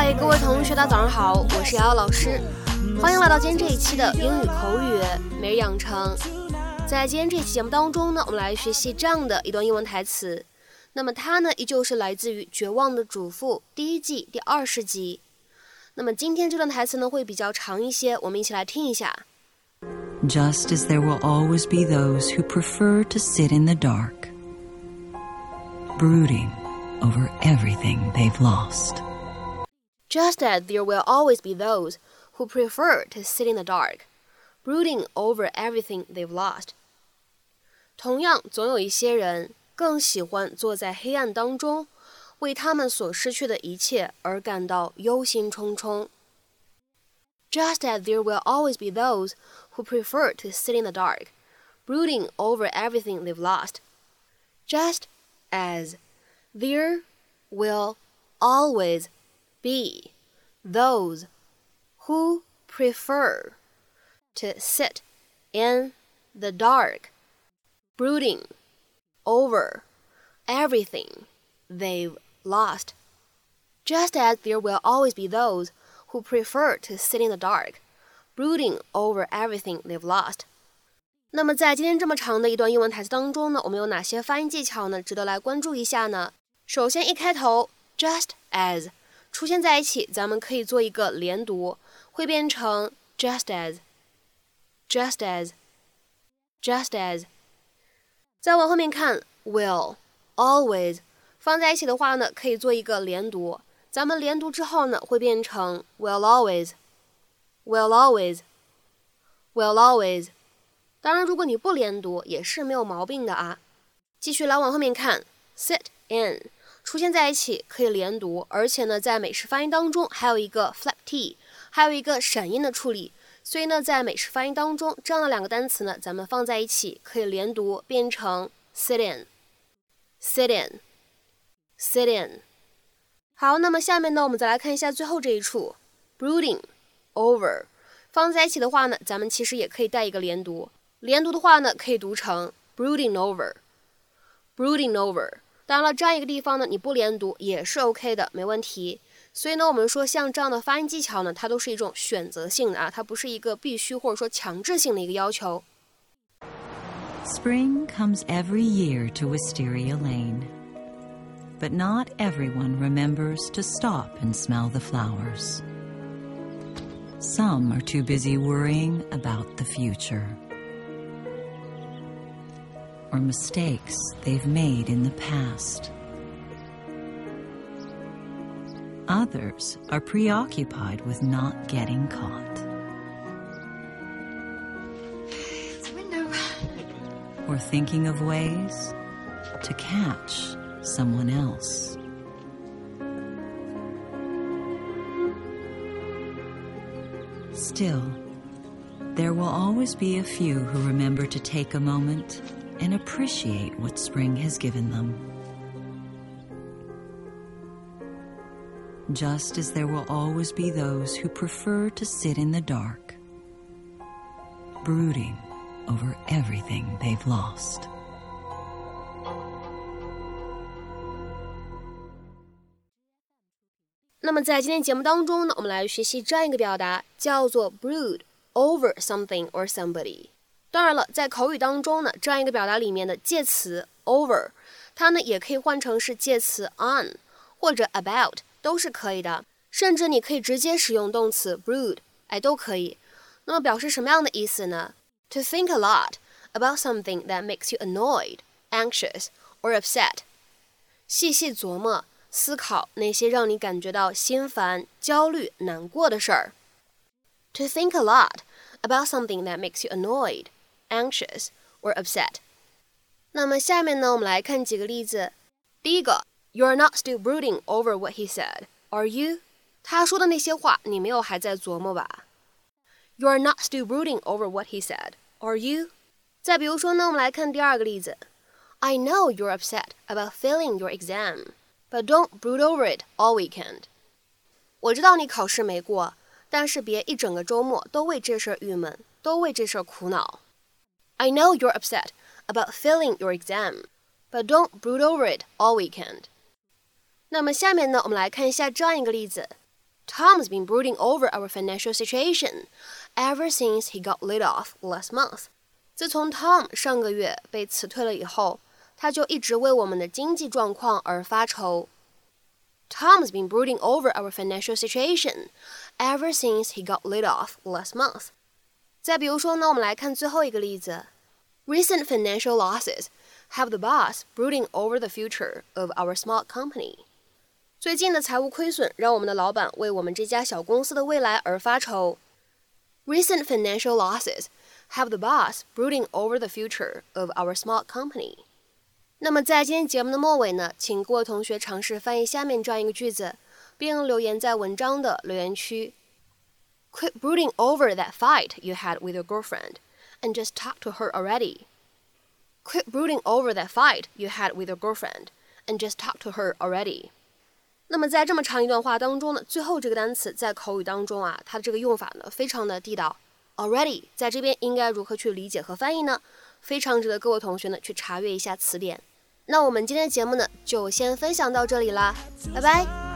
嗨，各位同学，大家早上好，我是瑶瑶老师，欢迎来到今天这一期的英语口语每日养成。在今天这期节目当中呢，我们来学习这样的一段英文台词。那么它呢，依旧是来自于《绝望的主妇》第一季第20集。那么今天这段台词呢，会比较长一些，我们一起来听一下。Just as there will always be those who prefer to sit in the dark, brooding over everything they've lost. Just as there will always be those who prefer to sit in the dark, brooding over everything they've lost. 同样，总有一些人更喜欢坐在黑暗当中，为他们所失去的一切而感到忧心忡忡。Just as there will always be those who prefer to sit in the dark, brooding over everything they've lost. Just as there will always be those who prefer to sit in the dark, brooding over everything they've lost. Just as there will always be those who prefer to sit in the dark, brooding over everything they've lost. 那么在今天这么长的一段英文台词当中呢，我们有哪些发音技巧呢？值得来关注一下呢？首先一开头 just as 出现在一起，咱们可以做一个连读，会变成 just as, just as, just as。再往后面看 will, always 放在一起的话呢，可以做一个连读。咱们连读之后呢，会变成 will always, will always, will always。 当然如果你不连读也是没有毛病的啊。继续来往后面看 sit in 出现在一起可以连读，而且呢在美式发音当中还有一个 flap t， 还有一个闪音的处理，所以呢在美式发音当中这样的两个单词呢咱们放在一起可以连读，变成 sit in, sit in, sit in。好，那么下面呢，我们再来看一下最后这一处 brooding over 放在一起的话呢，咱们其实也可以带一个连读，连读的话呢可以读成 brooding over, brooding over。 当然了，这样一个地方呢你不连读也是 OK 的，没问题。所以呢我们说像这样的发音技巧呢，它都是一种选择性的啊，它不是一个必须或者说强制性的一个要求。 Spring comes every year to Wisteria Lane.But not everyone remembers to stop and smell the flowers. Some are too busy worrying about the future or mistakes they've made in the past. Others are preoccupied with not getting caught. It's a window. Or thinking of ways to catch someone else. Still, there will always be a few who remember to take a moment and appreciate what spring has given them. Just as there will always be those who prefer to sit in the dark, brooding over everything they've lost.那么在今天节目当中呢，我们来学习这样一个表达，叫做 brood over something or somebody。 当然了，在口语当中呢，这样一个表达里面的介词 over 它呢也可以换成是介词 on 或者 about 都是可以的，甚至你可以直接使用动词 brood 都可以。那么表示什么样的意思呢？ To think a lot about something that makes you annoyed, anxious or upset。 细细琢磨思考那些让你感觉到心烦、焦虑、难过的事儿。To think a lot about something that makes you annoyed, anxious or upset。 那么下面呢，我们来看几个例子。第一个 You're not still brooding over what he said, are you? 他说的那些话，你没有还在琢磨吧？ You're not still brooding over what he said, are you? 再比如说呢，我们来看第二个例子。I know you're upset about failing your exam.But don't brood over it all weekend. 我知道你考试没过，但是别一整个周末都为这事儿郁闷，都为这事儿苦恼。I know you're upset about failing your exam, but don't brood over it all weekend. 那么下面呢，我们来看一下这样一个例子。Tom's been brooding over our financial situation ever since he got laid off last month. 自从 Tom 上个月被辞退了以后，他就一直为我们的经济状况而发愁。Tom's been brooding over our financial situation ever since he got laid off last month. 再比如说呢，我们来看最后一个例子。Recent financial losses have the boss brooding over the future of our small company.最近的财务亏损让我们的老板为我们这家小公司的未来而发愁。Recent financial losses have the boss brooding over the future of our small company. 那么在今天节目的末尾呢，请各位同学尝试翻译下面这样一个句子，并留言在文章的留言区。Quit brooding over that fight you had with your girlfriend and just talk to her already. Quit brooding over that fight you had with your girlfriend and just talk to her already.那么在这么长一段话当中呢，最后这个单词在口语当中啊，它的这个用法呢非常的地道。Already 在这边应该如何去理解和翻译呢？非常值得各位同学呢去查阅一下词典。那我们今天的节目呢就先分享到这里啦，拜拜。